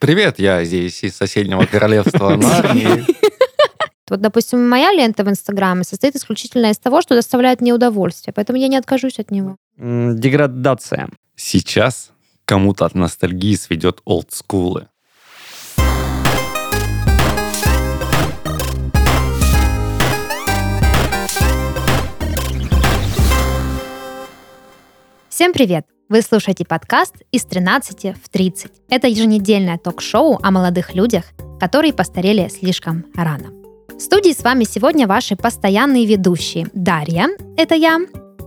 Привет, я здесь из соседнего королевства Нарнии. Вот, допустим, моя лента в Инстаграме состоит исключительно из того, что доставляет мне удовольствие, поэтому я не откажусь от него. Деградация. Сейчас кому-то от ностальгии сведет олдскулы. Всем привет! Вы слушаете подкаст «Из 13 в 30». Это еженедельное ток-шоу о молодых людях, которые постарели слишком рано. В студии с вами сегодня ваши постоянные ведущие Дарья, это я,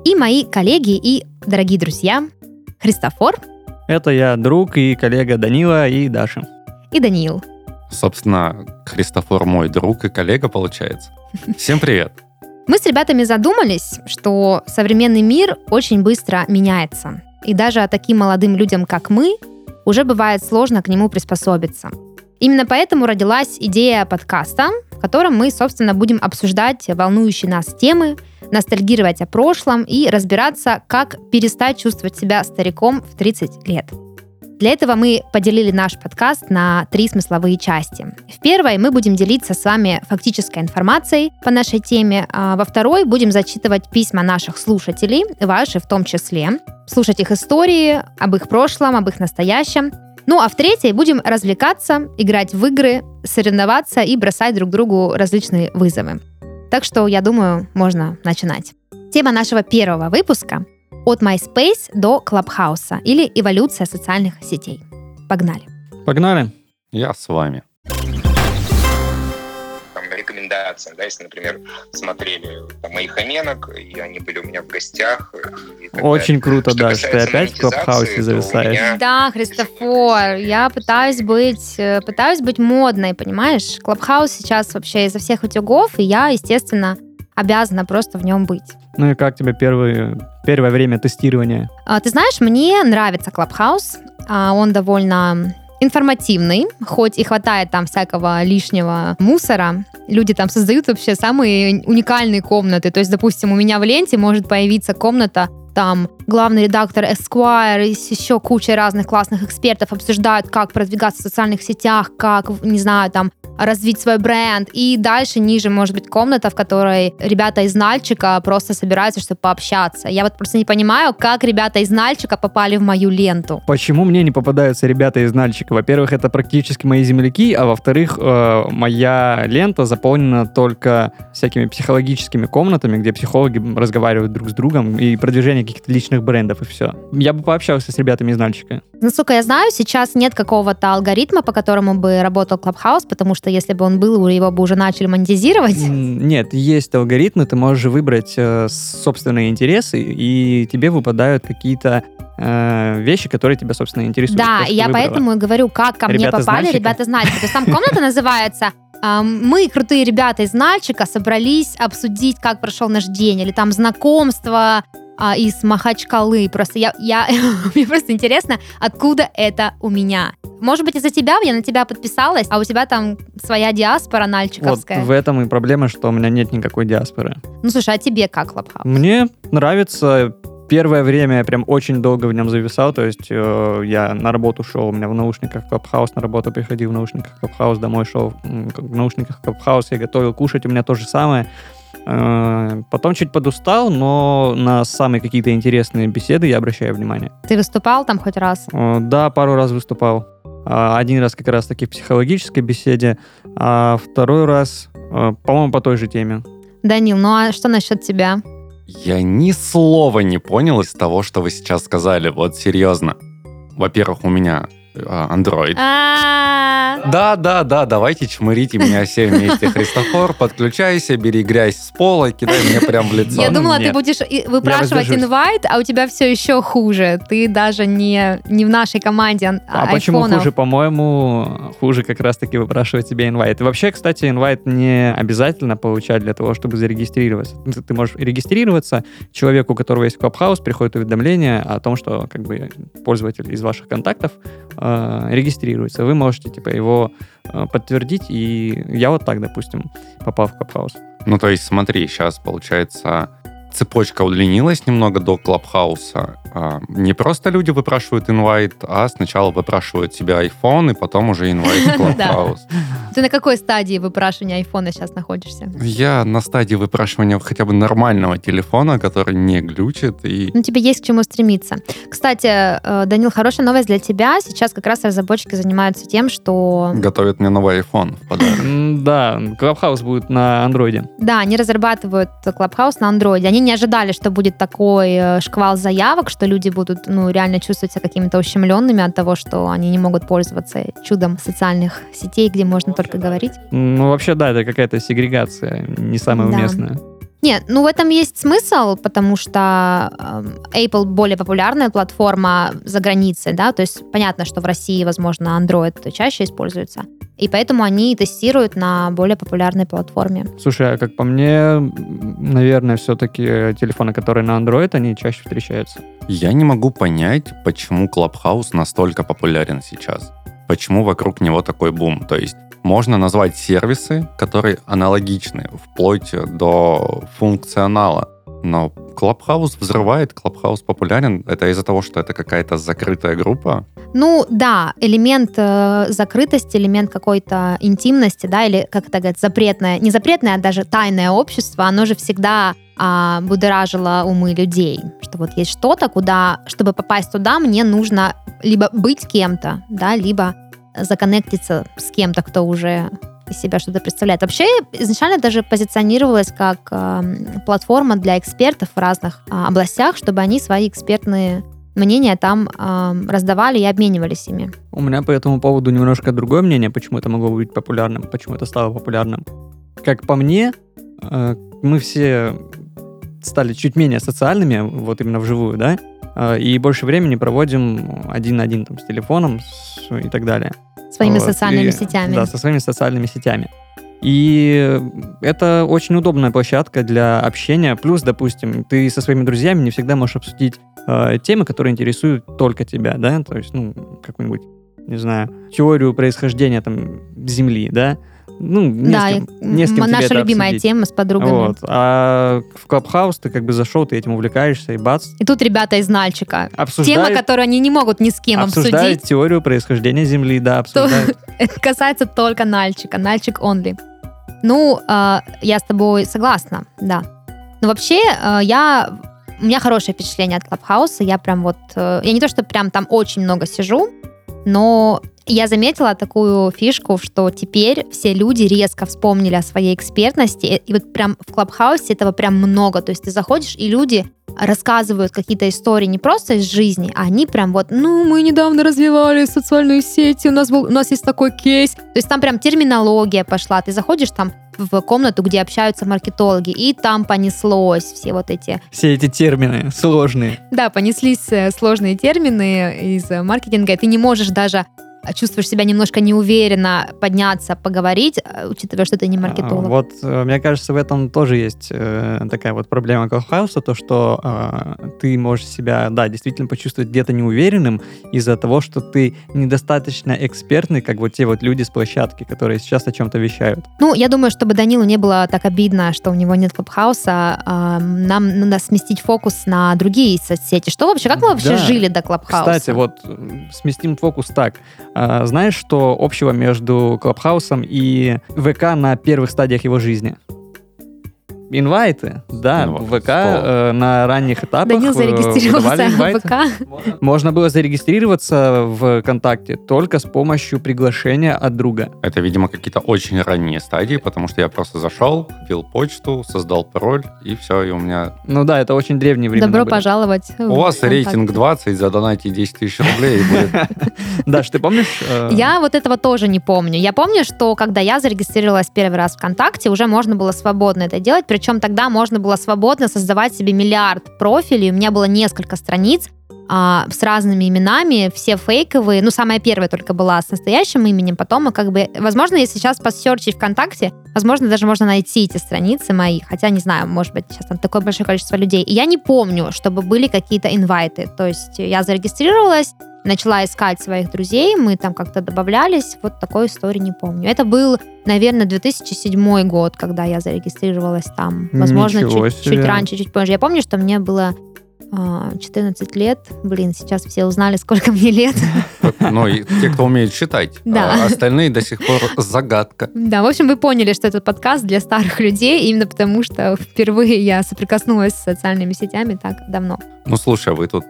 и мои коллеги и дорогие друзья Христофор. Это я, друг и коллега Данила и Даша. И Даниил. Собственно, Христофор мой друг и коллега, получается. Всем привет! Мы с ребятами задумались, что современный мир очень быстро меняется. И даже таким молодым людям, как мы, уже бывает сложно к нему приспособиться. Именно поэтому родилась идея подкаста, в котором мы, собственно, будем обсуждать волнующие нас темы, ностальгировать о прошлом и разбираться, как перестать чувствовать себя стариком в 30 лет. Для этого мы поделили наш подкаст на 3 смысловые части. В первой мы будем делиться с вами фактической информацией по нашей теме, а во второй будем зачитывать письма наших слушателей, ваши в том числе, слушать их истории, об их прошлом, об их настоящем. Ну а в третьей будем развлекаться, играть в игры, соревноваться и бросать друг другу различные вызовы. Так что, я думаю, можно начинать. Тема нашего первого выпуска – от MySpace до Clubhouse или эволюция социальных сетей. Погнали. Погнали. Я с вами. Там, рекомендация, да, если, например, смотрели там, моих именок, и они были у меня в гостях. Очень далее. Круто, да, что ты опять в Clubhouse зависаешь. Меня... Да, Христофор, я пытаюсь быть модной, понимаешь? Clubhouse сейчас вообще изо всех утюгов, и я, естественно, обязана просто в нем быть. Ну и как тебе первое время тестирования? Ты знаешь, мне нравится Clubhouse. Он довольно информативный, хоть и хватает там всякого лишнего мусора. Люди там создают вообще самые уникальные комнаты. То есть, допустим, у меня в ленте может появиться комната, там главный редактор Esquire, еще куча разных классных экспертов обсуждают, как продвигаться в социальных сетях, как, не знаю, там, развить свой бренд. И дальше ниже может быть комната, в которой ребята из Нальчика просто собираются, чтобы пообщаться. Я вот просто не понимаю, как ребята из Нальчика попали в мою ленту. Почему мне не попадаются ребята из Нальчика? Во-первых, это практически мои земляки, а во-вторых, моя лента заполнена только всякими психологическими комнатами, где психологи разговаривают друг с другом и продвижение каких-то личных брендов, и все. Я бы пообщался с ребятами из Нальчика. Насколько я знаю, сейчас нет какого-то алгоритма, по которому бы работал Clubhouse, потому что если бы он был, его бы уже начали монетизировать. Нет, есть алгоритмы, ты можешь выбрать собственные интересы, и тебе выпадают какие-то вещи, которые тебя, собственно, интересуют. Да, то, я поэтому и говорю, как ко мне попали ребята из Нальчика. То есть там комната называется «Мы, крутые ребята из Нальчика, собрались обсудить, как прошел наш день», или там «Знакомство из Махачкалы». Просто мне просто интересно, откуда это у меня. Может быть, из-за тебя я на тебя подписалась, а у тебя там своя диаспора нальчиковская. Вот в этом и проблема, что у меня нет никакой диаспоры. Ну, слушай, а тебе как Clubhouse? Мне нравится. Первое время я прям очень долго в нем зависал, то есть я на работу шел, у меня в наушниках Clubhouse, на работу приходил в наушниках Clubhouse, домой шел в наушниках Clubhouse, я готовил кушать, у меня то же самое. Потом чуть подустал, но на самые какие-то интересные беседы я обращаю внимание. Ты выступал там хоть раз? Да, пару раз выступал. Один раз как раз-таки в психологической беседе, а второй раз, по-моему, по той же теме. Данил, ну а что насчет тебя? Я ни слова не понял из того, что вы сейчас сказали, вот серьезно. Во-первых, у меня Android. Да, давайте чмырите меня все вместе. Христофор, подключайся, бери грязь с пола, кидай мне прям в лицо. Я думала, ты будешь выпрашивать инвайт, а у тебя все еще хуже. Ты даже не в нашей команде айфонов. А почему хуже? По-моему, хуже как раз-таки выпрашивать себе инвайт. И вообще, кстати, инвайт не обязательно получать для того, чтобы зарегистрироваться. Ты можешь регистрироваться, человеку, у которого есть Clubhouse, приходит уведомление о том, что как бы пользователь из ваших контактов регистрируется. Вы можете типа его подтвердить, и я вот так, допустим, попал в Clubhouse. Ну, то есть, смотри, сейчас, получается, цепочка удлинилась немного до Клабхауса. Не просто люди выпрашивают инвайт, а сначала выпрашивают себе айфон, и потом уже инвайт в Клабхаус. Ты на какой стадии выпрашивания айфона сейчас находишься? Я на стадии выпрашивания хотя бы нормального телефона, который не глючит. Ну, тебе есть к чему стремиться. Кстати, Данил, хорошая новость для тебя. Сейчас как раз разработчики занимаются тем, что... Готовят мне новый айфон в подарок. Да, Клабхаус будет на андроиде. Да, они разрабатывают Клабхаус на андроиде. Они не ожидали, что будет такой шквал заявок, что люди будут реально чувствовать себя какими-то ущемленными от того, что они не могут пользоваться чудом социальных сетей, где можно только говорить. Ну, вообще, да, это какая-то сегрегация не самая уместная. Нет, в этом есть смысл, потому что Apple более популярная платформа за границей, да, то есть понятно, что в России, возможно, Android чаще используется, и поэтому они тестируют на более популярной платформе. Слушай, а как по мне, наверное, все-таки телефоны, которые на Android, они чаще встречаются. Я не могу понять, почему Clubhouse настолько популярен сейчас, почему вокруг него такой бум, то есть можно назвать сервисы, которые аналогичны, вплоть до функционала. Но Clubhouse взрывает, Clubhouse популярен. Это из-за того, что это какая-то закрытая группа? Ну, да, элемент закрытости, элемент какой-то интимности, да, или, как это говорят, запретное, не запретное, а даже тайное общество, оно же всегда будоражило умы людей. Что вот есть что-то, куда, чтобы попасть туда, мне нужно либо быть кем-то, да, либо законнектиться с кем-то, кто уже из себя что-то представляет. Вообще, изначально даже позиционировалась как платформа для экспертов в разных областях, чтобы они свои экспертные мнения там раздавали и обменивались ими. У меня по этому поводу немножко другое мнение, почему это могло быть популярным, почему это стало популярным. Как по мне, мы все стали чуть менее социальными, вот именно вживую, да, и больше времени проводим один на один там, с телефоном и так далее. Своими социальными сетями. Да, со своими социальными сетями. И это очень удобная площадка для общения. Плюс, допустим, ты со своими друзьями не всегда можешь обсудить темы, которые интересуют только тебя, да, то есть, какую-нибудь, не знаю, теорию происхождения там Земли, да, не с кем тебе это обсудить. Наша любимая тема с подругами. Вот. А в Clubhouse ты как бы зашел, ты этим увлекаешься, и бац. И тут ребята из Нальчика. Тема, которую они не могут ни с кем обсудить. Обсуждают теорию происхождения Земли, да, обсуждают. Это касается только Нальчика, Нальчик only. Я с тобой согласна, да. Но вообще, у меня хорошее впечатление от Clubhouse, я прям я не то, что прям там очень много сижу, но я заметила такую фишку, что теперь все люди резко вспомнили о своей экспертности, и вот прям в Клабхаусе этого прям много, то есть ты заходишь, и люди рассказывают какие-то истории не просто из жизни, а они прям мы недавно развивали социальные сети, у нас есть такой кейс, то есть там прям терминология пошла, ты заходишь там в комнату, где общаются маркетологи, и там понеслось все эти термины сложные. Да, понеслись сложные термины из маркетинга, и ты не можешь даже чувствуешь себя немножко неуверенно подняться, поговорить, учитывая, что ты не маркетолог. Вот, мне кажется, в этом тоже есть такая вот проблема Клабхауса, то, что ты можешь себя, да, действительно почувствовать где-то неуверенным из-за того, что ты недостаточно экспертный, как вот те вот люди с площадки, которые сейчас о чем-то вещают. Я думаю, чтобы Данилу не было так обидно, что у него нет Клабхауса, нам надо сместить фокус на другие соцсети. Как мы вообще жили до Клабхауса? Кстати, сместим фокус так. Знаешь, что общего между Клабхаусом и ВК на первых стадиях его жизни? Инвайты, да, ВК на ранних этапах. Данил зарегистрировался в ВК. Можно было зарегистрироваться в ВКонтакте только с помощью приглашения от друга. Это, видимо, какие-то очень ранние стадии, потому что я просто зашел, ввел почту, создал пароль, и все, и у меня... это очень древние времена. Добро пожаловать. У вас рейтинг 20, задонайте 10 тысяч рублей. Даш, ты помнишь? Я этого тоже не помню. Я помню, что когда я зарегистрировалась первый раз в ВКонтакте, уже можно было свободно это делать, причем тогда можно было свободно создавать себе миллиард профилей. У меня было несколько страниц с разными именами, все фейковые. Самая первая только была с настоящим именем, потом, возможно, если сейчас посерчить ВКонтакте, возможно, даже можно найти эти страницы мои, хотя, не знаю, может быть, сейчас там такое большое количество людей. И я не помню, чтобы были какие-то инвайты. То есть я зарегистрировалась, начала искать своих друзей, мы там как-то добавлялись, вот такой истории не помню. Это был, наверное, 2007 год, когда я зарегистрировалась там. Возможно, чуть раньше, чуть позже. Я помню, что мне было 14 лет. Блин, сейчас все узнали, сколько мне лет. Ну, и те, кто умеет считать. Да. А остальные до сих пор загадка. Да, в общем, вы поняли, что этот подкаст для старых людей, именно потому что впервые я соприкоснулась с социальными сетями так давно. Ну, слушай, вы тут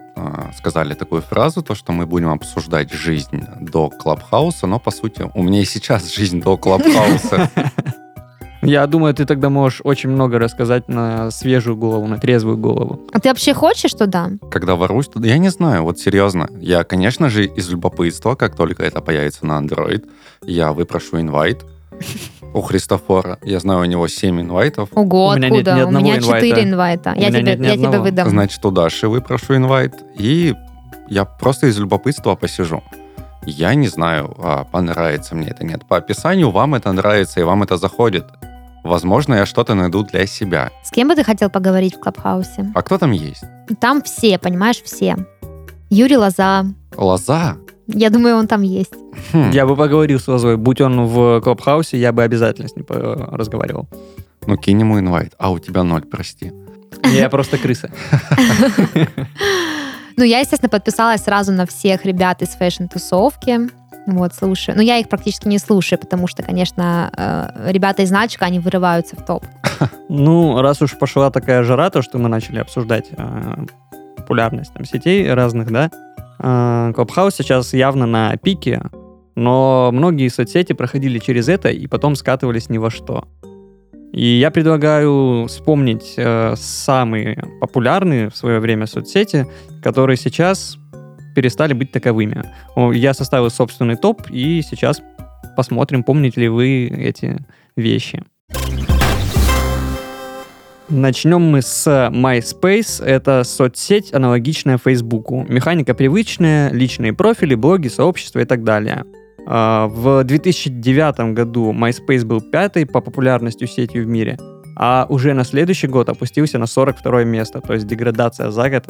сказали такую фразу, то, что мы будем обсуждать жизнь до Клабхауса, но, по сути, у меня и сейчас жизнь до Клабхауса. Я думаю, ты тогда можешь очень много рассказать на свежую голову, на трезвую голову. А ты вообще хочешь туда? Когда воруюсь туда? Я не знаю, вот серьезно. Я, конечно же, из любопытства, как только это появится на Android, я выпрошу инвайт у Христофора. Я знаю, у него 7 инвайтов. Ого, откуда? У меня 4 инвайта. Я тебе выдам. Значит, у Даши выпрошу инвайт, и я просто из любопытства посижу. Я не знаю, понравится мне это, нет. По описанию вам это нравится, и вам это заходит. Возможно, я что-то найду для себя. С кем бы ты хотел поговорить в Клабхаусе? А кто там есть? Там все, понимаешь, все. Юрий Лоза. Лоза? Я думаю, он там есть. Я бы поговорил с Лозой. Будь он в Клабхаусе, я бы обязательно с ним разговаривал. Ну, кинь ему инвайт. А у тебя 0, прости. Я просто крыса. Ну, я, естественно, подписалась сразу на всех ребят из фэшн-тусовки. Вот, слушаю. Но я их практически не слушаю, потому что, конечно, ребята из Нальчика, они вырываются в топ. Ну, раз уж пошла такая жара, то, что мы начали обсуждать популярность там сетей разных, да, Клабхаус сейчас явно на пике, но многие соцсети проходили через это и потом скатывались ни во что. И я предлагаю вспомнить самые популярные в свое время соцсети, которые сейчас перестали быть таковыми. Я составил собственный топ, и сейчас посмотрим, помните ли вы эти вещи. Начнем мы с MySpace. Это соцсеть, аналогичная Фейсбуку. Механика привычная, личные профили, блоги, сообщества и так далее. В 2009 году MySpace был 5-й по популярности сетью в мире, а уже на следующий год опустился на 42-е место, то есть деградация за год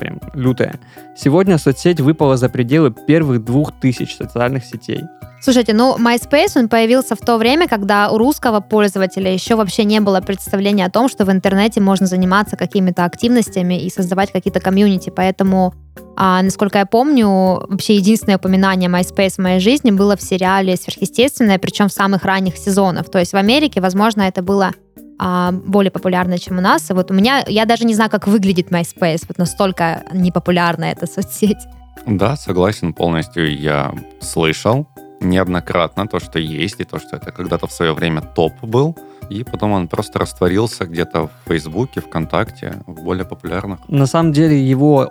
прям лютая. Сегодня соцсеть выпала за пределы первых 2000 социальных сетей. Слушайте, ну MySpace, он появился в то время, когда у русского пользователя еще вообще не было представления о том, что в интернете можно заниматься какими-то активностями и создавать какие-то комьюнити, поэтому, насколько я помню, вообще единственное упоминание MySpace в моей жизни было в сериале «Сверхъестественное», причем в самых ранних сезонах, то есть в Америке, возможно, это было более популярная, чем у нас. И вот у меня, я даже не знаю, как выглядит MySpace, вот настолько непопулярна эта соцсеть. Да, согласен полностью. Я слышал неоднократно то, что есть, и то, что это когда-то в свое время топ был, и потом он просто растворился где-то в Фейсбуке, ВКонтакте, в более популярных. На самом деле его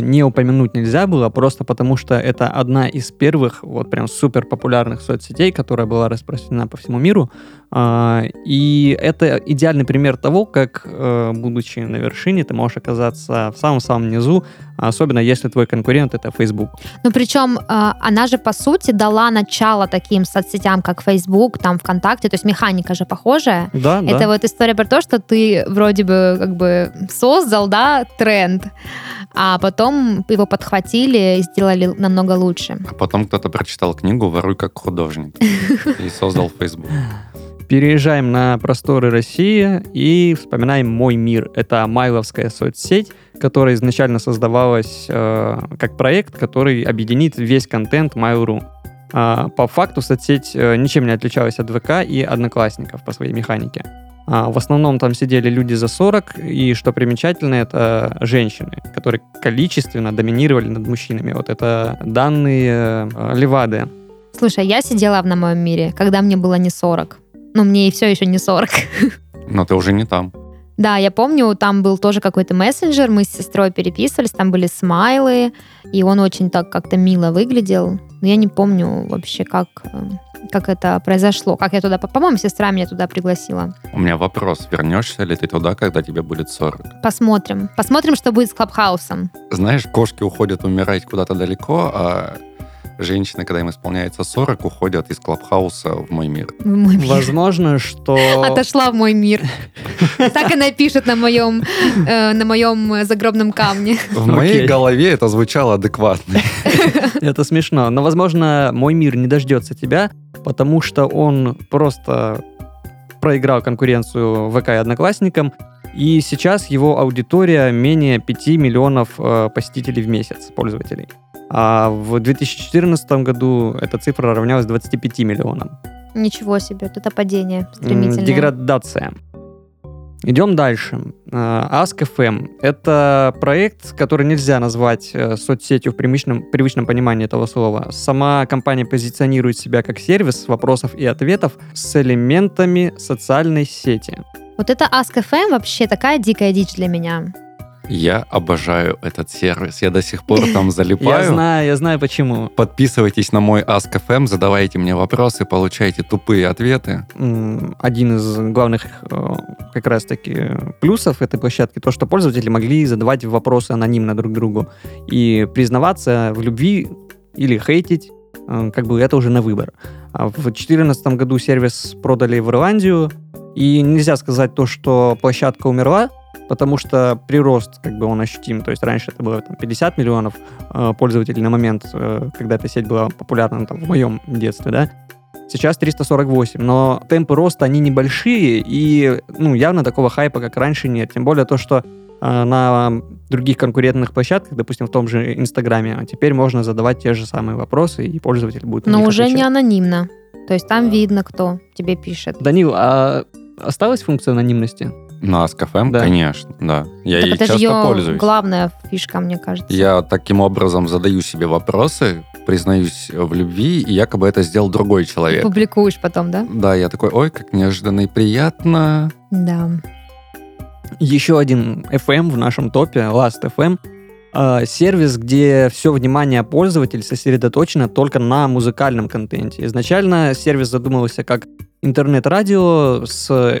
не упомянуть нельзя было, просто потому что это одна из первых вот прям супер популярных соцсетей, которая была распространена по всему миру. И это идеальный пример того, как, будучи на вершине, ты можешь оказаться в самом-самом низу, особенно если твой конкурент — это Facebook. Ну, причем она же, по сути, дала начало таким соцсетям, как Facebook, там, ВКонтакте, то есть механика же похожая. Да, это да. Вот история про то, что ты вроде бы как бы создал, да, тренд, а потом его подхватили и сделали намного лучше. А потом кто-то прочитал книгу «Воруй как художник» и создал Facebook. Переезжаем на просторы России и вспоминаем «Мой мир». Это майловская соцсеть, которая изначально создавалась как проект, который объединит весь контент Mail.ru. По факту соцсеть ничем не отличалась от ВК и Одноклассников по своей механике. В основном там сидели люди за 40, и, что примечательно, это женщины, которые количественно доминировали над мужчинами. Вот это данные Левады. Слушай, я сидела на «Моем мире», когда мне было не 40. Но мне и все еще не 40. Но ты уже не там. Да, я помню, там был тоже какой-то мессенджер, мы с сестрой переписывались, там были смайлы, и он очень так как-то мило выглядел. Но я не помню вообще, как это произошло, как я туда... По-моему, сестра меня туда пригласила. У меня вопрос, вернешься ли ты туда, когда тебе будет 40? Посмотрим. Посмотрим, что будет с Клабхаусом. Знаешь, кошки уходят умирать куда-то далеко, а женщины, когда им исполняется 40, уходят из Клабхауса в мой мир. Возможно, что... Отошла в мой мир. Так она пишет на моем загробном камне. В моей голове это звучало адекватно. Это смешно. Но, возможно, мой мир не дождется тебя, потому что он просто проиграл конкуренцию ВК и Одноклассникам, и сейчас его аудитория менее 5 миллионов посетителей в месяц, пользователей. А в 2014 году эта цифра равнялась 25 миллионам. Ничего себе, это падение стремительное. Деградация. Идем дальше. Last.fm — это проект, который нельзя назвать соцсетью в привычном понимании этого слова. Сама компания позиционирует себя как сервис вопросов и ответов с элементами социальной сети. Вот это Last.fm вообще такая дикая дичь для меня. Я обожаю этот сервис. Я до сих пор там залипаю. Я знаю почему. Подписывайтесь на мой Ask.fm, задавайте мне вопросы, получайте тупые ответы. Один из главных как раз-таки плюсов этой площадки то, что пользователи могли задавать вопросы анонимно друг другу и признаваться в любви или хейтить, как бы это уже на выбор. В 2014 году сервис продали в Ирландию, и нельзя сказать то, что площадка умерла, потому что прирост, как бы, он ощутим. То есть раньше это было там, 50 миллионов пользователей на момент, когда эта сеть была популярна там, в моем детстве, да. Сейчас 348, но темпы роста, они небольшие, и явно такого хайпа, как раньше, нет. Тем более то, что на других конкурентных площадках, допустим, в том же Инстаграме, теперь можно задавать те же самые вопросы, и пользователь будет на них отвечать. Но уже не анонимно. То есть там видно, кто тебе пишет. Данил, а осталась функция анонимности? На Last.fm, да. Конечно, да. Я так ей часто пользуюсь. Это же главная фишка, мне кажется. Я таким образом задаю себе вопросы, признаюсь в любви, и якобы это сделал другой человек. И публикуешь потом, да? Да, я такой, ой, как неожиданно и приятно. Да. Еще один FM в нашем топе, Last.fm. Сервис, где все внимание пользователя сосредоточено только на музыкальном контенте. Изначально сервис задумывался как интернет-радио с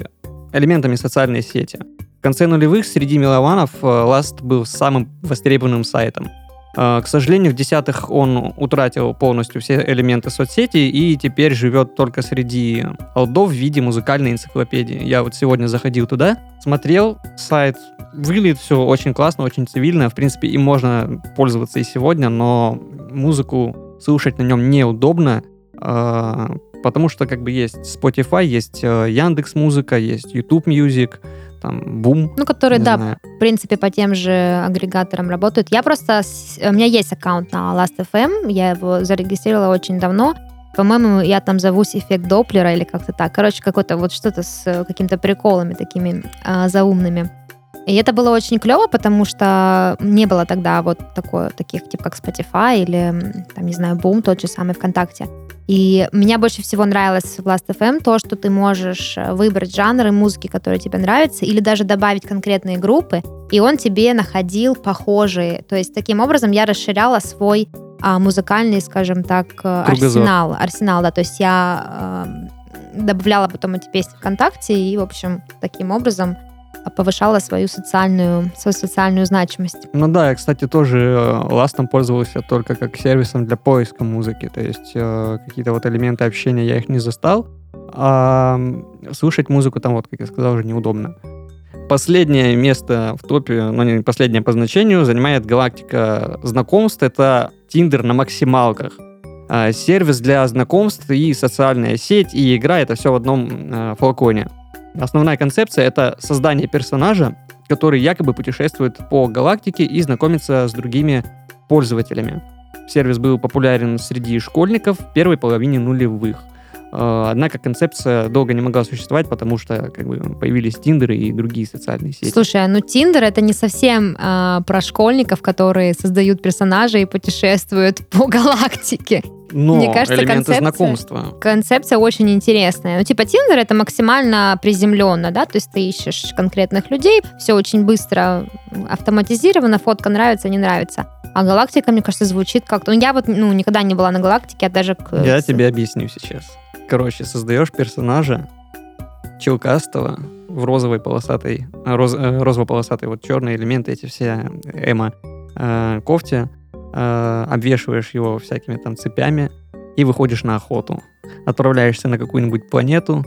элементами социальной сети. В конце нулевых среди меломанов Last был самым востребованным сайтом. К сожалению, в 2010-х он утратил полностью все элементы соцсети и теперь живет только среди олдов в виде музыкальной энциклопедии. Я вот сегодня заходил туда, смотрел сайт, выглядит все очень классно, очень цивильно, в принципе, им можно пользоваться и сегодня, но музыку слушать на нем неудобно, потому что как бы есть Spotify, есть Яндекс.Музыка, есть YouTube Music, там Бум. Которые, в принципе, по тем же агрегаторам работают. У меня есть аккаунт на Last.fm, я его зарегистрировала очень давно. По-моему, я там зовусь эффект Доплера или как-то так. Короче, какое-то вот что-то с какими-то приколами такими заумными. И это было очень клево, потому что не было тогда вот таких типа как Spotify или, там, не знаю, Бум, тот же самый ВКонтакте. И меня больше всего нравилось в Last.fm то, что ты можешь выбрать жанры музыки, которые тебе нравятся, или даже добавить конкретные группы, и он тебе находил похожие. То есть таким образом я расширяла свой музыкальный, скажем так, арсенал. Арсенал, да, то есть я добавляла потом эти песни ВКонтакте и, в общем, таким образом повышала свою социальную значимость. Ну да, я, кстати, тоже Last'ом пользовался только как сервисом для поиска музыки, то есть какие-то вот элементы общения я их не застал, а слушать музыку там, вот как я сказал, уже неудобно. Последнее место в топе, но не последнее по значению, занимает Галактика знакомств, это Tinder на максималках. Сервис для знакомств и социальная сеть, и игра, это все в одном флаконе. Основная концепция — это создание персонажа, который якобы путешествует по галактике и знакомится с другими пользователями. Сервис был популярен среди школьников в первой половине нулевых. Однако концепция долго не могла существовать, потому что как бы, появились Тиндеры и другие социальные сети. Слушай, Тиндер — это не совсем про школьников, которые создают персонажей и путешествуют по галактике. Но мне кажется, элементы знакомства. Концепция очень интересная. Тиндер — это максимально приземленно, да, то есть ты ищешь конкретных людей, все очень быстро автоматизировано, фотка нравится, не нравится. А Галактика, мне кажется, звучит как-то... Я вот никогда не была на Галактике, а даже... Я тебе объясню сейчас. Короче, создаешь персонажа челкастого в розово-полосатой, вот черные элементы, эти все эмо-кофте, обвешиваешь его всякими там цепями и выходишь на охоту. Отправляешься на какую-нибудь планету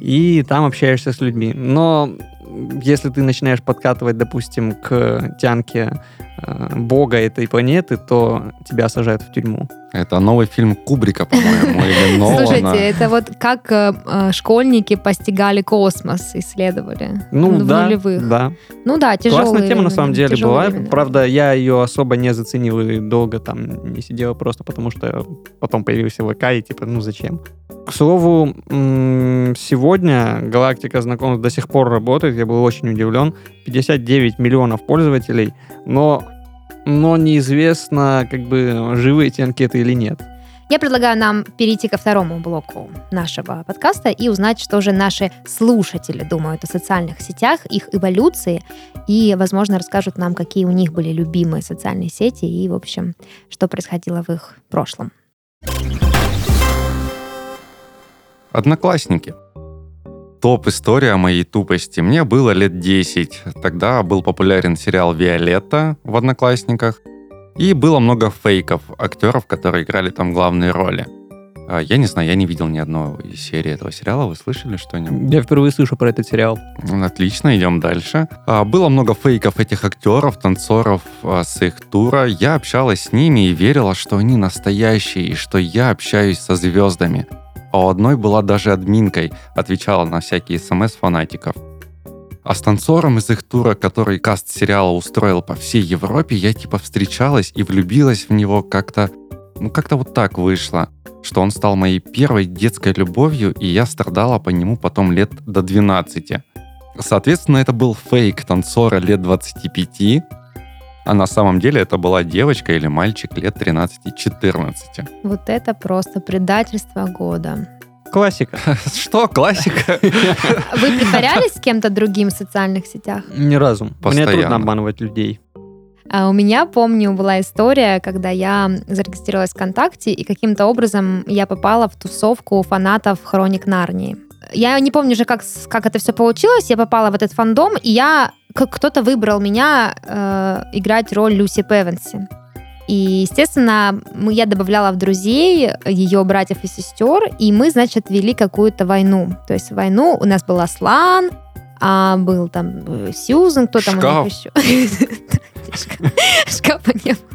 и там общаешься с людьми. Но если ты начинаешь подкатывать, допустим, к тянке бога этой планеты, то тебя сажают в тюрьму. Это новый фильм Кубрика, по-моему, или Нолана. Слушайте, это вот как школьники постигали космос, исследовали в нулевых. Да. Ну да, тяжелые. Классная тема, на самом деле, была. Правда, я ее особо не заценил и долго там не сидела, просто потому что потом появился ВК, и типа, ну зачем? К слову, сегодня Галактика знакомств до сих пор работает, я был очень удивлен. 59 миллионов пользователей, но неизвестно, как бы, живы эти анкеты или нет. Я предлагаю нам перейти ко второму блоку нашего подкаста и узнать, что же наши слушатели думают о социальных сетях, их эволюции, и, возможно, расскажут нам, какие у них были любимые социальные сети и, в общем, что происходило в их прошлом. Одноклассники. Топ-история моей тупости. Мне было лет 10. Тогда был популярен сериал «Виолетта» в «Одноклассниках». И было много фейков, актеров, которые играли там главные роли. Я не знаю, я не видел ни одной серии этого сериала. Вы слышали что-нибудь? Я впервые слышу про этот сериал. Отлично, идем дальше. Было много фейков этих актеров, танцоров с их тура. Я общалась с ними и верила, что они настоящие, и что я общаюсь со звездами. А у одной была даже админкой, отвечала на всякие смс-фанатиков. А с танцором из их тура, который каст сериала устроил по всей Европе, я типа встречалась и влюбилась в него как-то... Ну, как-то вот так вышло, что он стал моей первой детской любовью, и я страдала по нему потом лет до 12. Соответственно, это был фейк танцора лет 25, а на самом деле это была девочка или мальчик лет 13-14. Вот это просто предательство года. Классика. Что? Классика? Вы притворялись с кем-то другим в социальных сетях? Ни разу. Постоянно. Мне трудно обманывать людей. У меня, помню, была история, когда я зарегистрировалась в ВКонтакте, и каким-то образом я попала в тусовку фанатов «Хроник Нарнии». Я не помню уже, как это все получилось. Я попала в этот фандом, и кто-то выбрал меня играть роль Люси Певенси. И, естественно, я добавляла в друзей ее братьев и сестер, и мы, значит, вели какую-то войну. То есть войну у нас был Аслан, был там Сьюзен, кто там у них еще? Шкафа не было.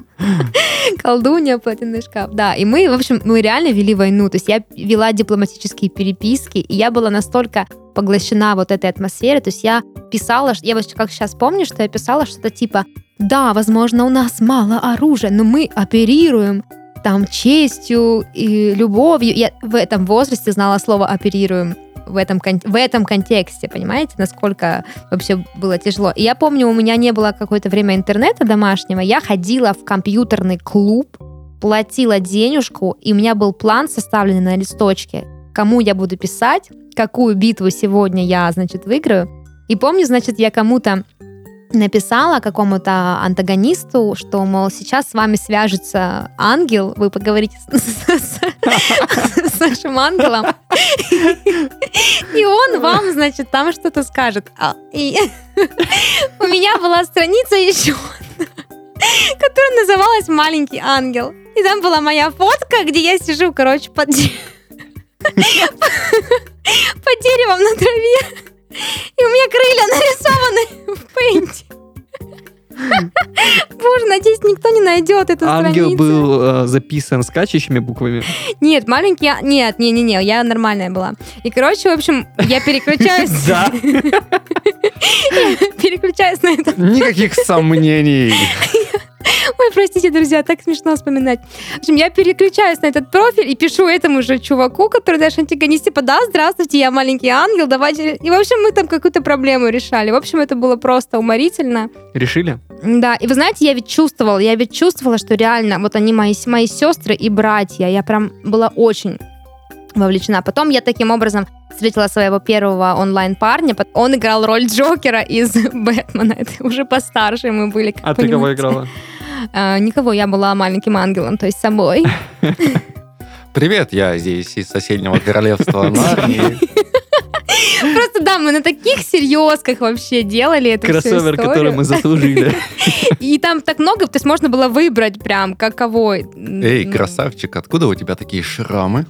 Колдунья, платинный шкаф. Да, и мы, в общем, реально вели войну. То есть я вела дипломатические переписки, и я была настолько поглощена вот этой атмосферой. То есть я писала, я вот как сейчас помню, что я писала что-то типа: да, возможно, у нас мало оружия, но мы оперируем там честью и любовью. Я в этом возрасте знала слово «оперируем». В этом контексте, понимаете, насколько вообще было тяжело. И я помню, у меня не было какое-то время интернета домашнего, я ходила в компьютерный клуб, платила денежку, и у меня был план, составленный на листочке, кому я буду писать, какую битву сегодня я, значит, выиграю. И помню, значит, я кому-то написала, какому-то антагонисту, что, мол, сейчас с вами свяжется ангел, вы поговорите с нашим ангелом, и он вам, значит, там что-то скажет. И у меня была страница еще, которая называлась «Маленький ангел». И там была моя фотка, где я сижу, короче, под деревом на траве. И у меня крылья нарисованы в пейнте. Боже, надеюсь, никто не найдет эту страницу. Ангел был записан скачущими буквами? Нет, маленький... Нет, не-не-не, я нормальная была. И, короче, в общем, я переключаюсь... Да? Переключаюсь на это. Никаких сомнений. Ой, простите, друзья, так смешно вспоминать. В общем, я переключаюсь на этот профиль и пишу этому же чуваку, который даже антигонист, типа: да, здравствуйте, я маленький ангел, давайте... И, в общем, мы там какую-то проблему решали. В общем, это было просто уморительно. Решили? Да, и вы знаете, я ведь чувствовала, что реально вот они мои сестры и братья. Я прям была очень вовлечена. Потом я таким образом встретила своего первого онлайн-парня. Он играл роль Джокера из «Бэтмена». Это уже постарше мы были. А ты кого играла? Никого, я была маленьким ангелом, то есть собой. Привет, я здесь из соседнего королевства Нарнии. Просто, да, мы на таких серьезках вообще делали эту кроссовер, который мы заслужили. И там так много, то есть можно было выбрать прям, каково. Эй, красавчик, откуда у тебя такие шрамы?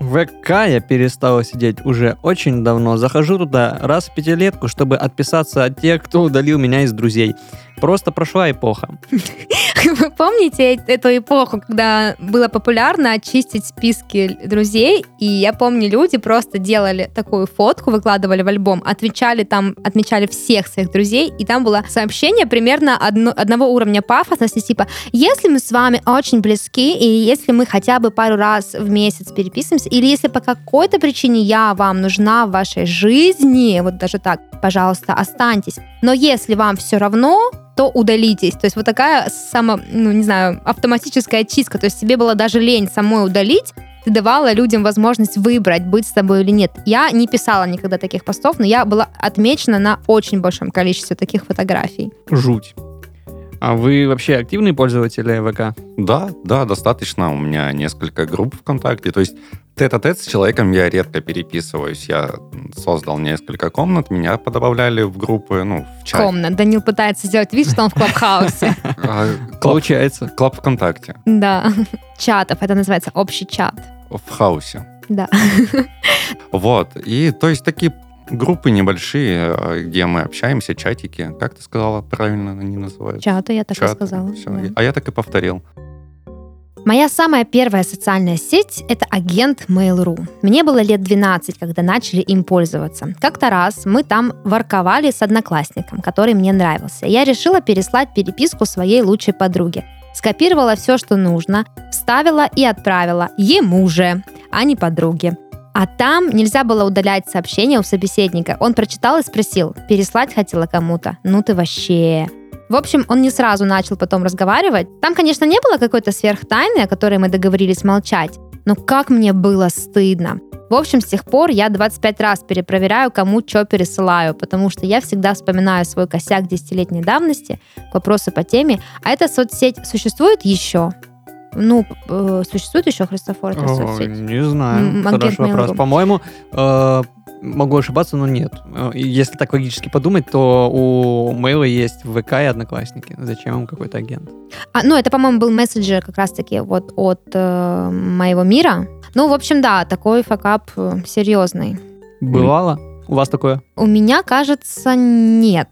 В ВК я перестала сидеть уже очень давно. Захожу туда раз в пятилетку, чтобы отписаться от тех, кто удалил меня из друзей. Просто прошла эпоха. Вы помните эту эпоху, когда было популярно очистить списки друзей? И я помню, люди просто делали такую фотку, выкладывали в альбом, отвечали там, отмечали всех своих друзей, и там было сообщение примерно одного уровня пафосности, типа, если мы с вами очень близки, и если мы хотя бы пару раз в месяц переписываемся, или если по какой-то причине я вам нужна в вашей жизни, вот даже так, пожалуйста, останьтесь. Но если вам все равно, то удалитесь. То есть вот такая автоматическая очистка. То есть тебе было даже лень самой удалить, ты давала людям возможность выбрать, быть с тобой или нет. Я не писала никогда таких постов, но я была отмечена на очень большом количестве таких фотографий. Жуть. А вы вообще активные пользователи ВК? Да, достаточно. У меня несколько групп ВКонтакте. То есть тет-а-тет с человеком я редко переписываюсь. Я создал несколько комнат, меня подобавляли в группы, в чат. Комнат. Данил пытается сделать вид, что он в Клабхаусе. Получается. Клаб ВКонтакте. Да. Чатов. Это называется общий чат. В хаусе. Да. Вот. И то есть такие группы небольшие, где мы общаемся, чатики. Как ты сказала правильно, они называются? Чаты, я так и сказала. Да. А я так и повторил. Моя самая первая социальная сеть – это агент Mail.ru. Мне было лет 12, когда начали им пользоваться. Как-то раз мы там ворковали с одноклассником, который мне нравился. Я решила переслать переписку своей лучшей подруге. Скопировала все, что нужно, вставила и отправила ему же, а не подруге. А там нельзя было удалять сообщения у собеседника. Он прочитал и спросил, переслать хотела кому-то. Ну ты вообще... В общем, он не сразу начал потом разговаривать. Там, конечно, не было какой-то сверхтайны, о которой мы договорились молчать. Но как мне было стыдно. В общем, с тех пор я 25 раз перепроверяю, кому что пересылаю, потому что я всегда вспоминаю свой косяк 10-летней давности, вопросы по теме. А эта соцсеть существует еще? Существует еще, Христофор, эта соцсеть? Не знаю, хороший вопрос. По-моему... Могу ошибаться, но нет. Если так логически подумать, то у Мэйла есть ВК и Одноклассники. Зачем им какой-то агент? Это, по-моему, был мессенджер как раз-таки вот от моего мира. В общем, да, такой факап серьезный. Бывало? У вас такое? У меня, кажется, нет.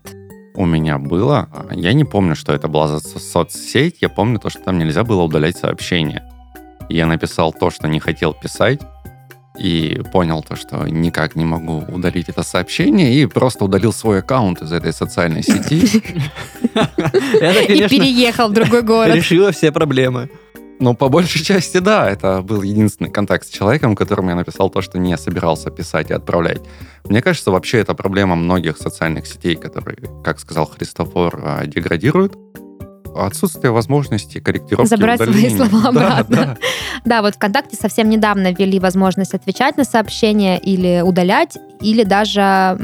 У меня было. Я не помню, что это была за соцсеть. Я помню то, что там нельзя было удалять сообщения. Я написал то, что не хотел писать. И понял то, что никак не могу удалить это сообщение, и просто удалил свой аккаунт из этой социальной сети. И переехал в другой город. Решила все проблемы. Но по большей части, да, это был единственный контакт с человеком, которому я написал то, что не собирался писать и отправлять. Мне кажется, вообще это проблема многих социальных сетей, которые, как сказал Христофор, деградируют. Отсутствие возможности корректировки. Забрать удаления. Свои слова обратно. Да, вот ВКонтакте совсем недавно ввели возможность отвечать на сообщения или удалять, или даже,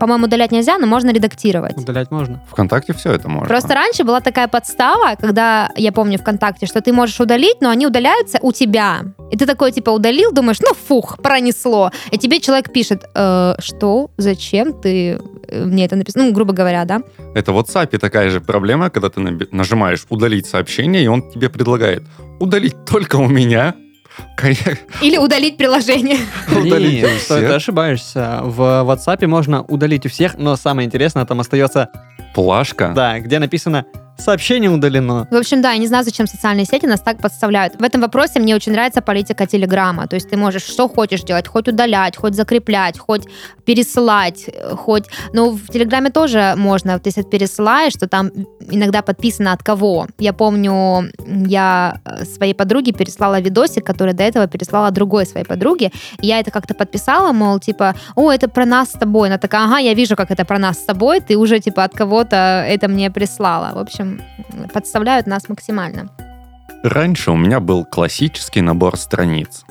по-моему, удалять нельзя, но можно редактировать. Удалять можно. ВКонтакте все это можно. Просто раньше была такая подстава, когда, я помню, ВКонтакте, что ты можешь удалить, но они удаляются у тебя. И ты такой, типа, удалил, думаешь, пронесло. И тебе человек пишет, что, зачем ты мне это написал? Грубо говоря, да. Это в WhatsApp такая же проблема, когда ты нажимаешь «удалить сообщение», и он тебе предлагает «удалить только у меня». Или удалить приложение. Нет, ты ошибаешься. В WhatsApp можно удалить у всех, но самое интересное, там остается... Плашка? Да, где написано... Сообщение удалено. В общем, да, я не знаю, зачем социальные сети нас так подставляют. В этом вопросе мне очень нравится политика Телеграма. То есть ты можешь что хочешь делать, хоть удалять, хоть закреплять, хоть пересылать, хоть... Но в Телеграме тоже можно, вот если пересылаешь, то там иногда подписано от кого. Я помню, я своей подруге переслала видосик, который до этого переслала другой своей подруге. Я это как-то подписала, мол, типа, это про нас с тобой. Она такая, я вижу, как это про нас с тобой, ты уже, типа, от кого-то это мне прислала. В общем, подставляют нас максимально. Раньше у меня был классический набор страниц.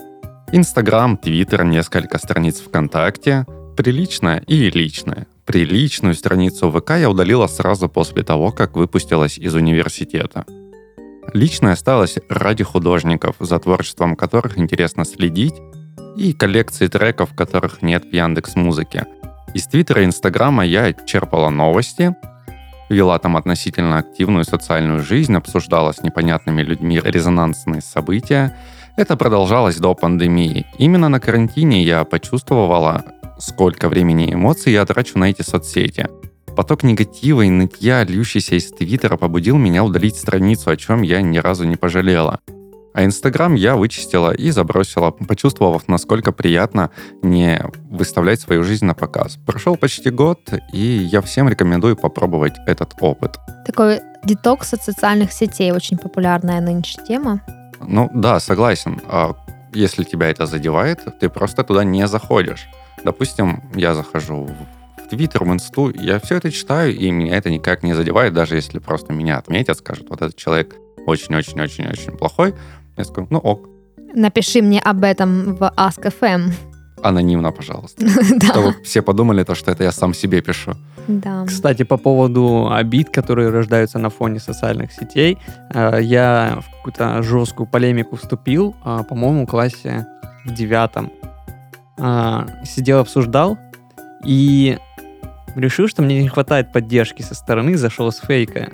Инстаграм, Твиттер, несколько страниц ВКонтакте, приличная и личная. Приличную страницу ВК я удалила сразу после того, как выпустилась из университета. Личная осталась ради художников, за творчеством которых интересно следить, и коллекции треков, которых нет в Яндекс.Музыке. Из Твиттера и Инстаграма я черпала новости, вела там относительно активную социальную жизнь, обсуждала с непонятными людьми резонансные события. Это продолжалось до пандемии. Именно на карантине я почувствовала, сколько времени и эмоций я трачу на эти соцсети. Поток негатива и нытья, льющийся из Твиттера, побудил меня удалить страницу, о чем я ни разу не пожалела. А Инстаграм я вычистила и забросила, почувствовав, насколько приятно не выставлять свою жизнь на показ. Прошел почти год, и я всем рекомендую попробовать этот опыт. Такой детокс от социальных сетей, очень популярная нынче тема. Ну да, согласен. Если тебя это задевает, ты просто туда не заходишь. Допустим, я захожу в Твиттер, в Инсту, я все это читаю, и меня это никак не задевает, даже если просто меня отметят, скажут, вот этот человек очень-очень-очень-очень плохой. Я скажу, ну ок. Напиши мне об этом в Last.fm. Анонимно, пожалуйста. Чтобы все подумали, что это я сам себе пишу. Да. Кстати, по поводу обид, которые рождаются на фоне социальных сетей, я в какую-то жесткую полемику вступил, по-моему, в классе в 9. Сидел, обсуждал и решил, что мне не хватает поддержки со стороны, зашел с фейка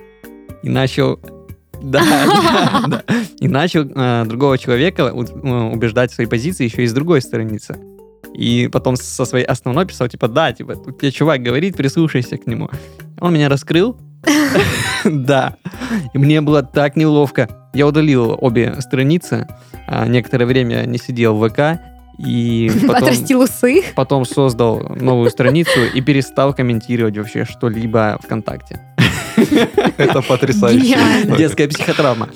и начал... Да. И начал другого человека убеждать в своей позиции еще и с другой страницы. И потом со своей основной писал, тут тебе чувак говорит, прислушайся к нему. Он меня раскрыл. Да. И мне было так неловко. Я удалил обе страницы. Некоторое время не сидел в ВК. И отрастил усы. Потом создал новую страницу и перестал комментировать вообще что-либо ВКонтакте. Это потрясающе. Детская психотравма.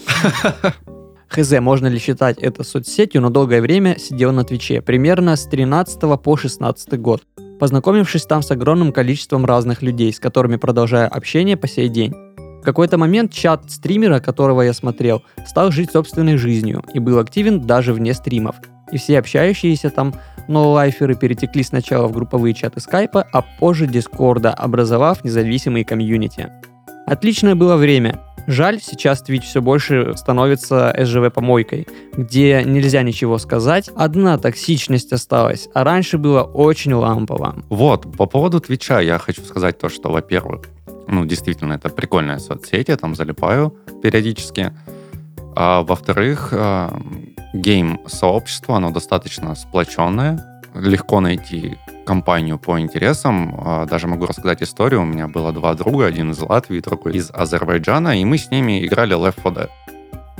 ХЗ, можно ли считать это соцсетью, но долгое время сидел на Твиче, примерно с 13 по 16 год, познакомившись там с огромным количеством разных людей, с которыми продолжаю общение по сей день. В какой-то момент чат стримера, которого я смотрел, стал жить собственной жизнью и был активен даже вне стримов. И все общающиеся там ноулайферы перетекли сначала в групповые чаты Skype, а позже Discord, образовав независимые комьюнити. Отличное было время. Жаль, сейчас Twitch все больше становится СЖВ-помойкой, где нельзя ничего сказать, одна токсичность осталась, а раньше было очень лампово. Вот, по поводу Твича я хочу сказать то, что, во-первых, действительно, это прикольная соцсеть, я там залипаю периодически. А во-вторых, гейм-сообщество, оно достаточно сплоченное, легко найти компанию по интересам. Даже могу рассказать историю. У меня было 2 друга, один из Латвии, другой из Азербайджана, и мы с ними играли Left 4 Dead.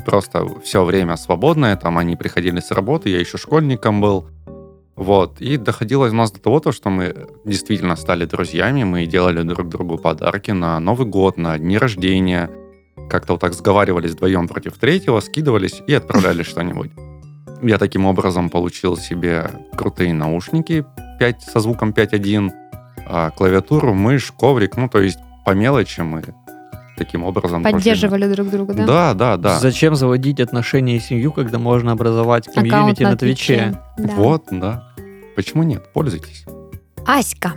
Просто все время свободное, там они приходили с работы, я еще школьником был. Вот. И доходило у нас до того, что мы действительно стали друзьями, мы делали друг другу подарки на Новый год, на дни рождения. Как-то вот так сговаривались вдвоем против третьего, скидывались и отправляли что-нибудь. Я таким образом получил себе крутые наушники 5, со звуком 5.1, клавиатуру, мышь, коврик, то есть по мелочи мы таким образом... Поддерживали друг друга, да? Да. Зачем заводить отношения и семью, когда можно образовать комьюнити на Твиче? Да. Вот, да. Почему нет? Пользуйтесь. Аська.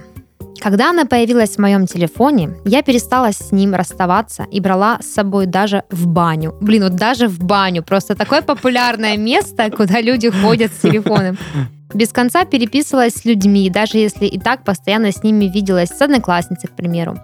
Когда она появилась в моем телефоне, я перестала с ним расставаться и брала с собой даже в баню. Даже в баню. Просто такое популярное место, куда люди ходят с телефоном. Без конца переписывалась с людьми, даже если и так постоянно с ними виделась, с одноклассницей, к примеру.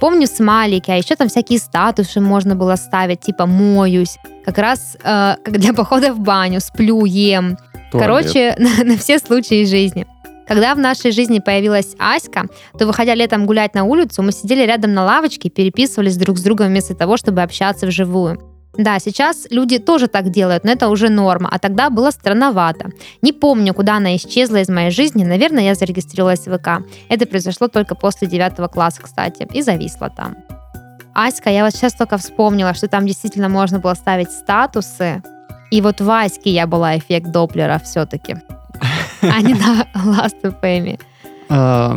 Помню смайлики, а еще там всякие статусы можно было ставить, типа «моюсь», как раз как для похода в баню, «сплю», «ем». Короче, на все случаи жизни. Когда в нашей жизни появилась Аська, то, выходя летом гулять на улицу, мы сидели рядом на лавочке и переписывались друг с другом вместо того, чтобы общаться вживую. Да, сейчас люди тоже так делают, но это уже норма, а тогда было странновато. Не помню, куда она исчезла из моей жизни, наверное, я зарегистрировалась в ВК. Это произошло только после 9 класса, кстати, и зависла там. Аська, я вот сейчас только вспомнила, что там действительно можно было ставить статусы, и вот в Аське я была эффект Доплера все-таки. А не на Last.fm.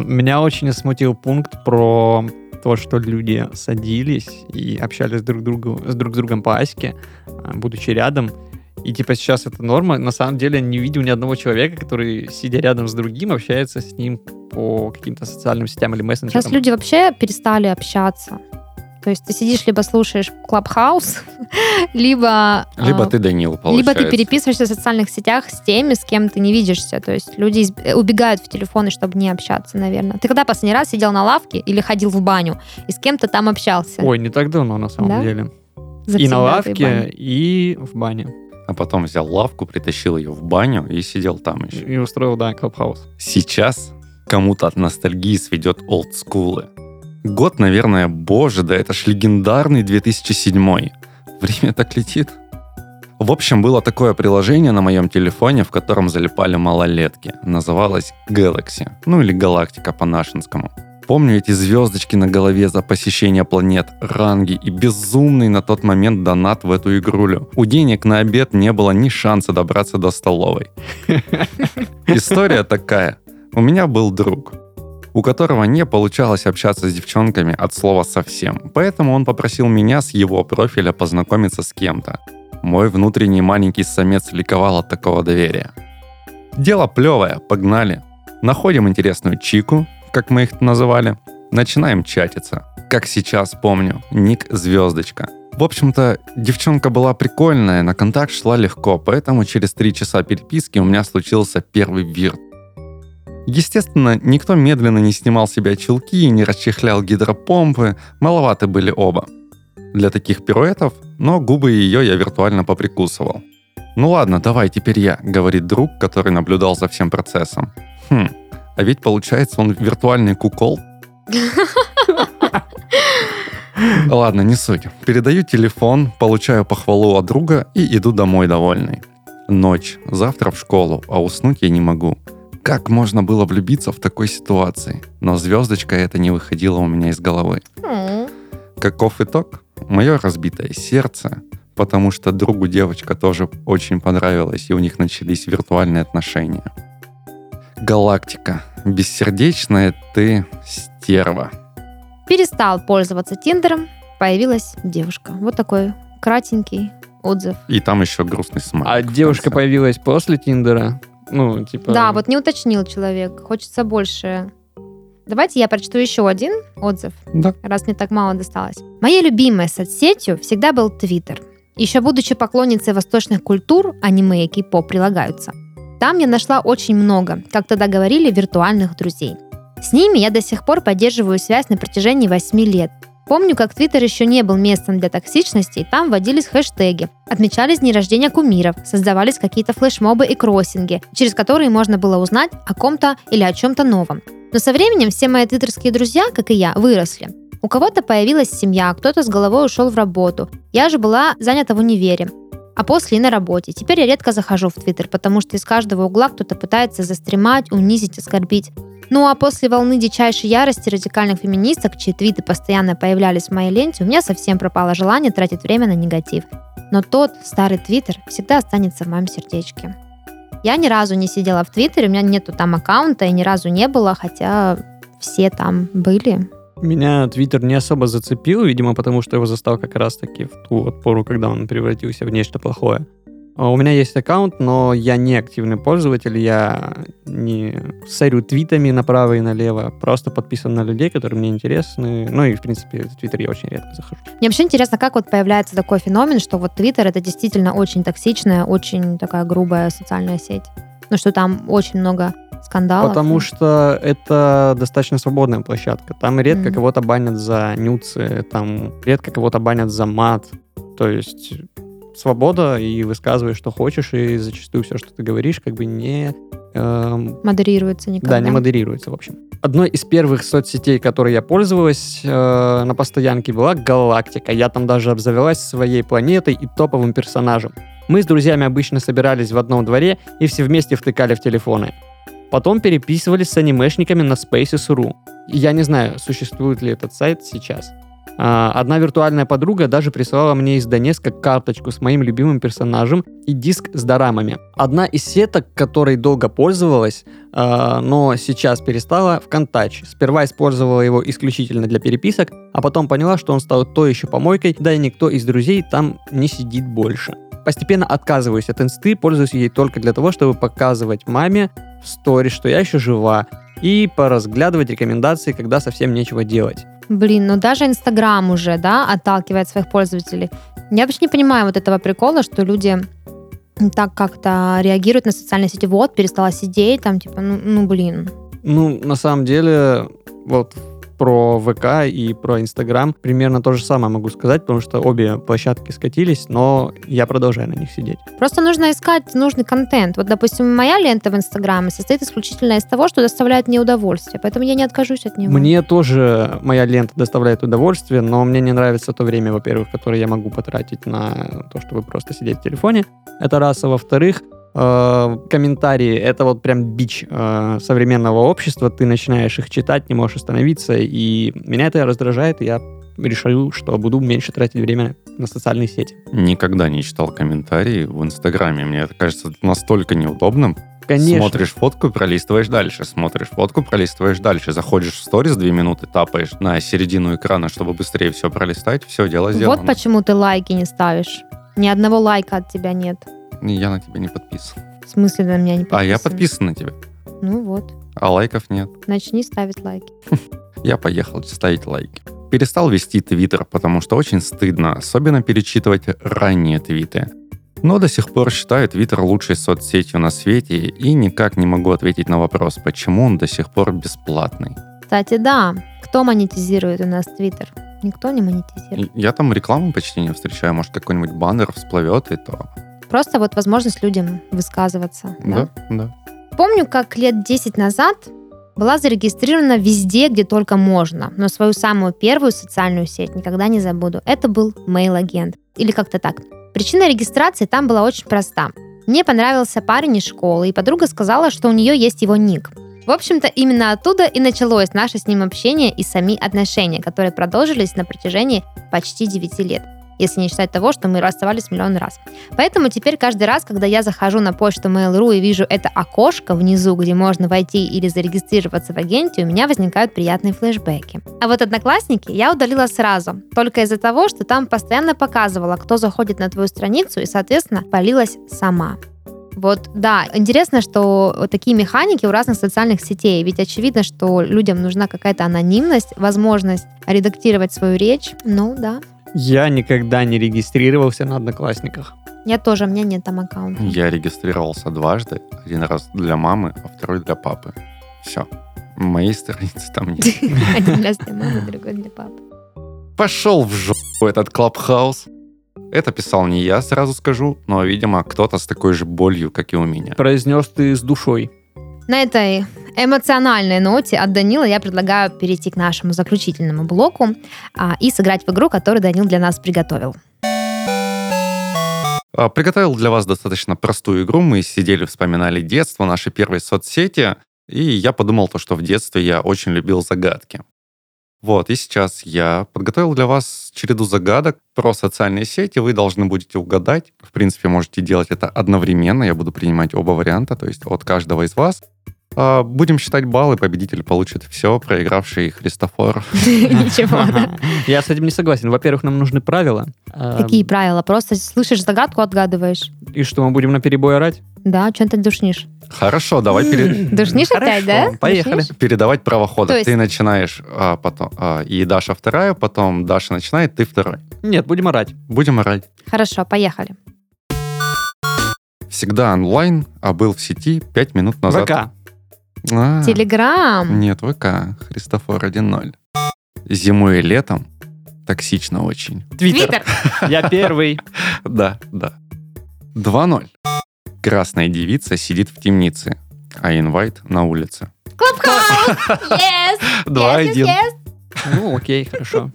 Меня очень смутил пункт про то, что люди садились и общались друг с другом по Аське, будучи рядом. И сейчас это норма. На самом деле не видел ни одного человека, который, сидя рядом с другим, общается с ним по каким-то социальным сетям или мессенджерам. Сейчас люди вообще перестали общаться. То есть ты сидишь, либо слушаешь Clubhouse, либо ты, Даниил, получается. Либо ты переписываешься в социальных сетях с теми, с кем ты не видишься. То есть люди убегают в телефоны, чтобы не общаться, наверное. Ты когда последний раз сидел на лавке или ходил в баню и с кем-то там общался? Ой, не так давно, на самом деле. И на лавке, и в бане. А потом взял лавку, притащил ее в баню и сидел там еще. И устроил, да, Clubhouse. Сейчас кому-то от ностальгии сведет олдскулы. Год, наверное, боже, да это ж легендарный 2007-й. Время так летит. В общем, было такое приложение на моем телефоне, в котором залипали малолетки. Называлось Galaxy, ну или Галактика по-нашенскому. Помню эти звездочки на голове за посещение планет, ранги и безумный на тот момент донат в эту игрулю. У денег на обед не было ни шанса добраться до столовой. История такая. У меня был друг, у которого не получалось общаться с девчонками от слова совсем, поэтому он попросил меня с его профиля познакомиться с кем-то. Мой внутренний маленький самец ликовал от такого доверия. Дело плевое, погнали. Находим интересную чику, как мы их называли, начинаем чатиться. Как сейчас помню, ник «Звездочка». В общем-то, девчонка была прикольная, на контакт шла легко, поэтому через 3 часа переписки у меня случился первый вирт. Естественно, никто медленно не снимал с себя чулки и не расчехлял гидропомпы, маловаты были оба для таких пируэтов, но губы ее я виртуально поприкусывал. «Ну ладно, давай, теперь я», — говорит друг, который наблюдал за всем процессом. А ведь, получается, он виртуальный кукол. Ладно, не суть. Передаю телефон, получаю похвалу от друга и иду домой довольный. Ночь, завтра в школу, а уснуть я не могу. Как можно было влюбиться в такой ситуации? Но звездочка эта не выходила у меня из головы. Каков итог? Мое разбитое сердце, потому что другу девочка тоже очень понравилась, и у них начались виртуальные отношения. Галактика. Бессердечная ты стерва. Перестал пользоваться Тиндером, появилась девушка. Вот такой кратенький отзыв. И там еще грустный смайлик. А девушка появилась после Тиндера? Ну, типа... Да, вот не уточнил человек. Хочется больше. Давайте я прочту еще один отзыв, да, раз мне так мало досталось. Моей любимой соцсетью всегда был Твиттер. Еще будучи поклонницей восточных культур, аниме и кей-поп прилагаются. Там я нашла очень много, как тогда говорили, виртуальных друзей. С ними я до сих пор поддерживаю связь на протяжении 8 лет. Помню, как Твиттер еще не был местом для токсичности, и там вводились хэштеги, отмечались дни рождения кумиров, создавались какие-то флешмобы и кроссинги, через которые можно было узнать о ком-то или о чем-то новом. Но со временем все мои твиттерские друзья, как и я, выросли. У кого-то появилась семья, кто-то с головой ушел в работу. Я же была занята в универе. А после и на работе. Теперь я редко захожу в Твиттер, потому что из каждого угла кто-то пытается застримать, унизить, оскорбить. Ну а после волны дичайшей ярости радикальных феминисток, чьи твиты постоянно появлялись в моей ленте, у меня совсем пропало желание тратить время на негатив. Но тот старый Твиттер всегда останется в моем сердечке. Я ни разу не сидела в Твиттере, у меня нету там аккаунта и ни разу не было, хотя все там были. Меня Твиттер не особо зацепил, видимо, потому что его застал как раз-таки в ту пору, когда он превратился в нечто плохое. У меня есть аккаунт, но я не активный пользователь, я не сорю твитами направо и налево, просто подписан на людей, которые мне интересны. Ну и, в принципе, в Твиттер я очень редко захожу. Мне вообще интересно, как вот появляется такой феномен, что вот Твиттер — это действительно очень токсичная, очень такая грубая социальная сеть. Ну что там очень много... скандалов. Потому что это достаточно свободная площадка. Там редко кого-то банят за нюцы, там редко кого-то банят за мат. То есть свобода, и высказывай, что хочешь, и зачастую все, что ты говоришь, как бы не... модерируется никогда. Да, не модерируется, в общем. Одной из первых соцсетей, которой я пользовалась на постоянке, была Галактика. Я там даже обзавелась своей планетой и топовым персонажем. Мы с друзьями обычно собирались в одном дворе и все вместе втыкали в телефоны. Потом переписывались с анимешниками на Spaces.ru. Я не знаю, существует ли этот сайт сейчас. Одна виртуальная подруга даже прислала мне из Донецка карточку с моим любимым персонажем и диск с дорамами. Одна из сеток, которой долго пользовалась, но сейчас перестала, ВКонтакте. Сперва использовала его исключительно для переписок, а потом поняла, что он стал той еще помойкой, да и никто из друзей там не сидит больше. Постепенно отказываюсь от инсты, пользуюсь ей только для того, чтобы показывать маме в сторис, что я еще жива, и поразглядывать рекомендации, когда совсем нечего делать. Блин, ну даже Инстаграм уже, да, отталкивает своих пользователей. Я вообще не понимаю вот этого прикола, что люди так как-то реагируют на социальные сети. Вот, перестала сидеть, там, типа, блин. Ну, на самом деле, вот про ВК и про Инстаграм примерно то же самое могу сказать, потому что обе площадки скатились, но я продолжаю на них сидеть. Просто нужно искать нужный контент. Вот, допустим, моя лента в Инстаграме состоит исключительно из того, что доставляет мне удовольствие, поэтому я не откажусь от него. Мне тоже моя лента доставляет удовольствие, но мне не нравится то время, во-первых, которое я могу потратить на то, чтобы просто сидеть в телефоне. Это раз. А во-вторых, комментарии — это вот прям бич современного общества. Ты начинаешь их читать, не можешь остановиться, и меня это раздражает, и я решил, что буду меньше тратить время на социальные сети. Никогда не читал комментарии в Инстаграме. Мне это кажется настолько неудобным. Конечно. Смотришь фотку, пролистываешь дальше. Смотришь фотку, пролистываешь дальше. Заходишь в сторис, 2 минуты тапаешь на середину экрана, чтобы быстрее все пролистать. Все, дело сделано. Вот почему ты лайки не ставишь. Ни одного лайка от тебя нет. Я на тебя не подписан. В смысле на меня не подписан? А я подписан на тебя. Ну вот. А лайков нет. Начни ставить лайки. Я поехал ставить лайки. Перестал вести твиттер, потому что очень стыдно, особенно перечитывать ранние твиты. Но до сих пор считаю твиттер лучшей соцсетью на свете и никак не могу ответить на вопрос, почему он до сих пор бесплатный. Кстати, да. Кто монетизирует у нас твиттер? Никто не монетизирует. Я там рекламу почти не встречаю. Может, какой-нибудь баннер всплывет, и то... Просто вот возможность людям высказываться. Да. Помню, как лет 10 назад была зарегистрирована везде, где только можно, но свою самую первую социальную сеть никогда не забуду. Это был Mail.ru. Или как-то так. Причина регистрации там была очень проста. Мне понравился парень из школы, и подруга сказала, что у нее есть его ник. В общем-то, именно оттуда и началось наше с ним общение и сами отношения, которые продолжились на протяжении почти 9 лет. Если не считать того, что мы расставались миллион раз. Поэтому теперь каждый раз, когда я захожу на почту Mail.ru и вижу это окошко внизу, где можно войти или зарегистрироваться в агенте, у меня возникают приятные флешбеки. А вот Одноклассники я удалила сразу, только из-за того, что там постоянно показывала, кто заходит на твою страницу, и, соответственно, палилась сама. Вот, да, интересно, что такие механики у разных социальных сетей, ведь очевидно, что людям нужна какая-то анонимность, возможность редактировать свою речь, Я никогда не регистрировался на Одноклассниках. Я тоже, у меня нет там аккаунта. Я регистрировался дважды. Один раз для мамы, а второй для папы. Все. Моей страницы там нет. Один раз для мамы, другой для папы. Пошел в жопу этот Clubhouse. Это писал не я, сразу скажу, но, видимо, кто-то с такой же болью, как и у меня. Произнес ты с душой. На этой эмоциональной ноте от Данила я предлагаю перейти к нашему заключительному блоку и сыграть в игру, которую Данил для нас приготовил. Приготовил для вас достаточно простую игру. Мы сидели, вспоминали детство, наши первые соцсети, и я подумал, что в детстве я очень любил загадки. Вот, и сейчас я подготовил для вас череду загадок про социальные сети. Вы должны будете угадать. В принципе, можете делать это одновременно. Я буду принимать оба варианта, то есть от каждого из вас. Будем считать баллы, победитель получит все, проигравший Христофор. Ничего, да. Я с этим не согласен. Во-первых, нам нужны правила. Какие правила? Просто слышишь загадку, отгадываешь. И что, мы будем наперебой орать? Да, что ты душнишь? Хорошо, давай передавать. Душнишь опять, да? Поехали. Передавать право хода. Ты начинаешь, потом и Даша вторая, потом Даша начинает, ты второй. Нет, будем орать. Будем орать. Хорошо, поехали. Всегда онлайн, а был в сети 5 минут назад. ВК. Телеграм. Нет, ВК. Христофор 1-0. Зимой и летом токсично очень. Твиттер. Я первый. Да. 2-0. Красная девица сидит в темнице, а инвайт на улице. Клабхаус! Yes! 2-1. Ну, окей, хорошо.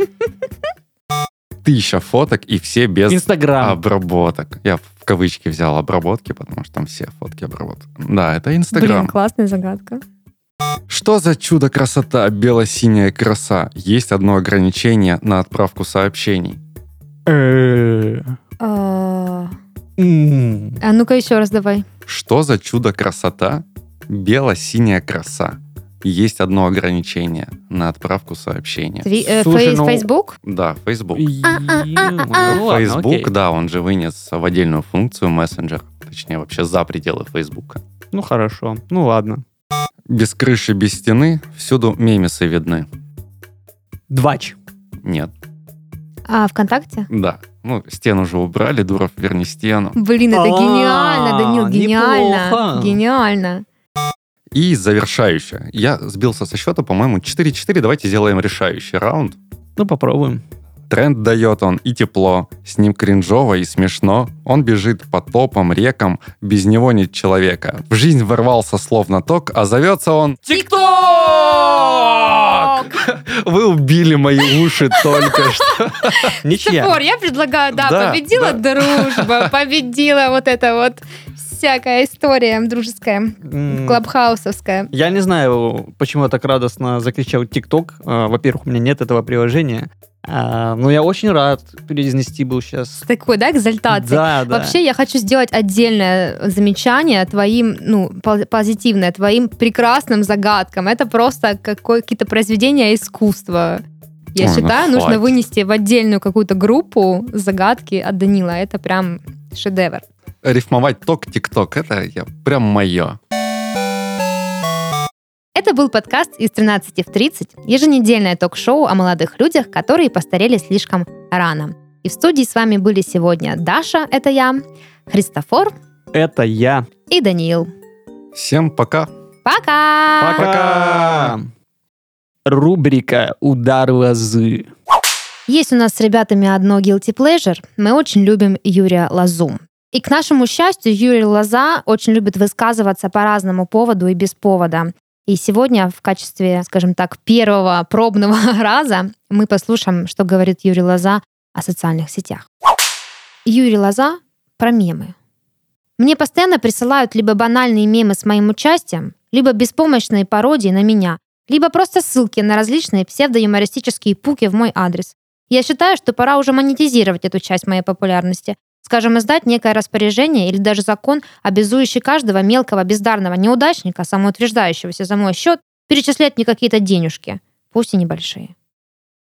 1000 фоток и все без Instagram. Обработок. Я в кавычки взял обработки, потому что там все фотки обработаны. Да, это Инстаграм. Блин, классная загадка. Что за чудо-красота, бело-синяя краса? Есть одно ограничение на отправку сообщений. А ну-ка еще раз давай. Что за чудо-красота, бело-синяя краса? Есть одно ограничение на отправку сообщения. Facebook? Да, Facebook. Facebook, да, он же вынес в отдельную функцию мессенджер. Точнее, вообще за пределы Facebook. Ну, хорошо. Ну, ладно. Без крыши, без стены, всюду мемесы видны. Двач. Нет. А ВКонтакте? Да. Ну, стену же убрали, Дуров, верни стену. Блин, это гениально, Данил, гениально. Гениально. И завершающая. Я сбился со счета, по-моему, 4-4. Давайте сделаем решающий раунд. Ну, попробуем. Тренд дает он и тепло, с ним кринжово и смешно. Он бежит по топам, рекам, без него нет человека. В жизнь ворвался словно ток, а зовется он... ТикТок! Вы убили мои уши только что. Христофор, я предлагаю, да, победила дружба, победила вот это вот... всякая история дружеская, клабхаусовская. Я не знаю, почему я так радостно закричал ТикТок. Во-первых, у меня нет этого приложения. Но я очень рад перенести был сейчас. Такой, да, экзальтации? Да, да. Вообще, я хочу сделать отдельное замечание твоим, ну, позитивное, твоим прекрасным загадкам. Это просто какие-то произведения искусства. Я считаю, нужно вынести в отдельную какую-то группу загадки от Данила. Это прям шедевр. Рифмовать ток-тик-ток, это я прям мое. Это был подкаст «Из 13 в 30», еженедельное ток-шоу о молодых людях, которые постарели слишком рано. И в студии с вами были сегодня Даша, это я, Христофор, это я, и Даниил. Всем пока! Пока! Пока! Рубрика «Удар лозы». Есть у нас с ребятами одно guilty pleasure. Мы очень любим Юрия Лозу. И к нашему счастью, Юрий Лоза очень любит высказываться по разному поводу и без повода. И сегодня в качестве, скажем так, первого пробного раза мы послушаем, что говорит Юрий Лоза о социальных сетях. Юрий Лоза про мемы. Мне постоянно присылают либо банальные мемы с моим участием, либо беспомощные пародии на меня, либо просто ссылки на различные псевдоюмористические пуки в мой адрес. Я считаю, что пора уже монетизировать эту часть моей популярности. Скажем, издать некое распоряжение или даже закон, обязующий каждого мелкого бездарного неудачника, самоутверждающегося за мой счет, перечислять мне какие-то денежки, пусть и небольшие.